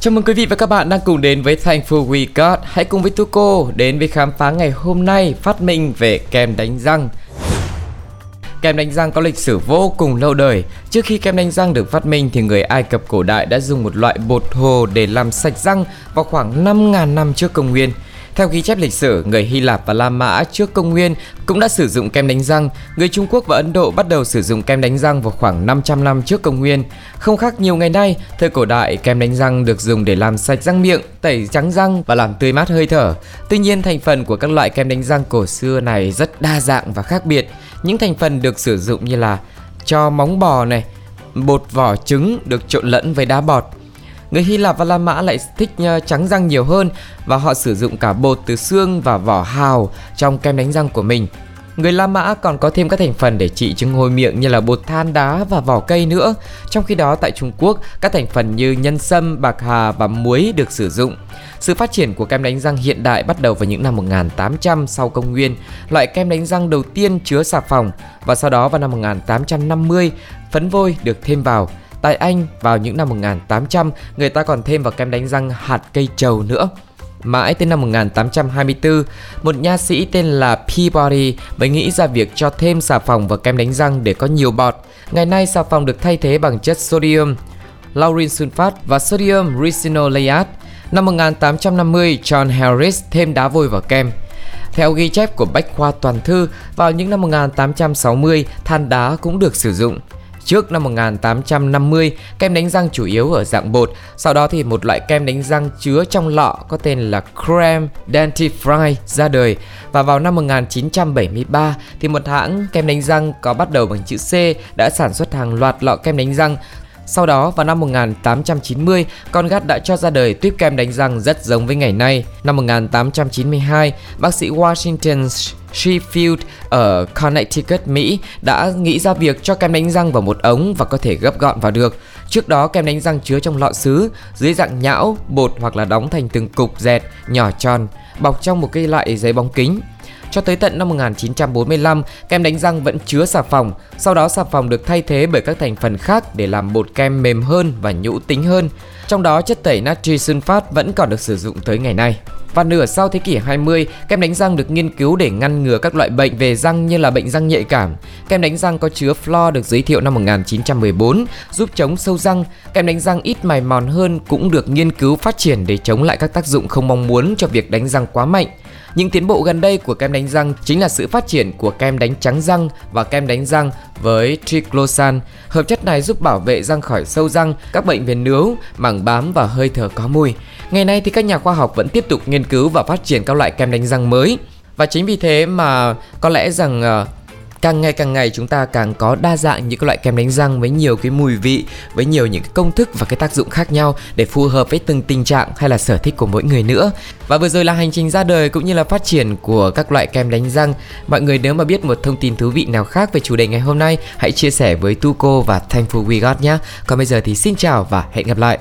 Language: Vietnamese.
Chào mừng quý vị và các bạn đang cùng đến với Thankful We Got. Hãy cùng với Tuco đến với khám phá ngày hôm nay, phát minh về kem đánh răng. Kem đánh răng có lịch sử vô cùng lâu đời. Trước khi kem đánh răng được phát minh thì người Ai Cập cổ đại đã dùng một loại bột hồ để làm sạch răng vào khoảng 5.000 năm trước công nguyên. Theo ghi chép lịch sử, người Hy Lạp và La Mã trước công nguyên cũng đã sử dụng kem đánh răng. Người Trung Quốc và Ấn Độ bắt đầu sử dụng kem đánh răng vào khoảng 500 năm trước công nguyên. Không khác nhiều ngày nay, thời cổ đại kem đánh răng được dùng để làm sạch răng miệng, tẩy trắng răng và làm tươi mát hơi thở. Tuy nhiên, thành phần của các loại kem đánh răng cổ xưa này rất đa dạng và khác biệt. Những thành phần được sử dụng như là tro móng bò này, bột vỏ trứng được trộn lẫn với đá bọt. Người Hy Lạp và La Mã lại thích trắng răng nhiều hơn và họ sử dụng cả bột từ xương và vỏ hào trong kem đánh răng của mình. Người La Mã còn có thêm các thành phần để trị chứng hôi miệng như là bột than đá và vỏ cây nữa. Trong khi đó tại Trung Quốc, các thành phần như nhân sâm, bạc hà và muối được sử dụng. Sự phát triển của kem đánh răng hiện đại bắt đầu vào những năm 1800 sau công nguyên. Loại kem đánh răng đầu tiên chứa xà phòng và sau đó vào năm 1850, phấn vôi được thêm vào. Tại Anh, vào những năm 1800, người ta còn thêm vào kem đánh răng hạt cây trầu nữa. Mãi tới năm 1824, một nha sĩ tên là Peabody mới nghĩ ra việc cho thêm xà phòng vào kem đánh răng để có nhiều bọt. Ngày nay, xà phòng được thay thế bằng chất sodium lauryl sulfat và sodium ricinoleate. Năm 1850, John Harris thêm đá vôi vào kem. Theo ghi chép của Bách khoa Toàn thư, vào những năm 1860, than đá cũng được sử dụng. Trước năm 1850, kem đánh răng chủ yếu ở dạng bột, sau đó thì một loại kem đánh răng chứa trong lọ có tên là Cream Dentifrice ra đời. Và vào năm 1973 thì một hãng kem đánh răng có bắt đầu bằng chữ C đã sản xuất hàng loạt lọ kem đánh răng. Sau đó vào năm 1890, Colgate đã cho ra đời tuyếp kem đánh răng rất giống với ngày nay. Năm 1892, bác sĩ Washington Sheffield ở Connecticut, Mỹ đã nghĩ ra việc cho kem đánh răng vào một ống và có thể gấp gọn vào được. Trước đó kem đánh răng chứa trong lọ sứ dưới dạng nhão, bột hoặc là đóng thành từng cục dẹt nhỏ tròn, bọc trong một cái loại giấy bóng kính. Cho tới tận năm 1945, kem đánh răng vẫn chứa xà phòng, sau đó xà phòng được thay thế bởi các thành phần khác để làm bột kem mềm hơn và nhũ tính hơn. Trong đó chất tẩy natri sunfat vẫn còn được sử dụng tới ngày nay. Và nửa sau thế kỷ 20, kem đánh răng được nghiên cứu để ngăn ngừa các loại bệnh về răng như là bệnh răng nhạy cảm. Kem đánh răng có chứa flo được giới thiệu năm 1914, giúp chống sâu răng. Kem đánh răng ít mài mòn hơn cũng được nghiên cứu phát triển để chống lại các tác dụng không mong muốn cho việc đánh răng quá mạnh. Những tiến bộ gần đây của kem đánh răng chính là sự phát triển của kem đánh trắng răng và kem đánh răng với triclosan. Hợp chất này giúp bảo vệ răng khỏi sâu răng, các bệnh về nướu, mảng bám và hơi thở có mùi. Ngày nay thì các nhà khoa học vẫn tiếp tục nghiên cứu và phát triển các loại kem đánh răng mới. Và chính vì thế mà có lẽ rằng càng ngày chúng ta càng có đa dạng những cái loại kem đánh răng với nhiều cái mùi vị, với nhiều những cái công thức và cái tác dụng khác nhau để phù hợp với từng tình trạng hay là sở thích của mỗi người nữa. Và vừa rồi là hành trình ra đời cũng như là phát triển của các loại kem đánh răng. Mọi người nếu mà biết một thông tin thú vị nào khác về chủ đề ngày hôm nay, hãy chia sẻ với Tuco và Thankful We Got nhé. Còn bây giờ thì xin chào và hẹn gặp lại.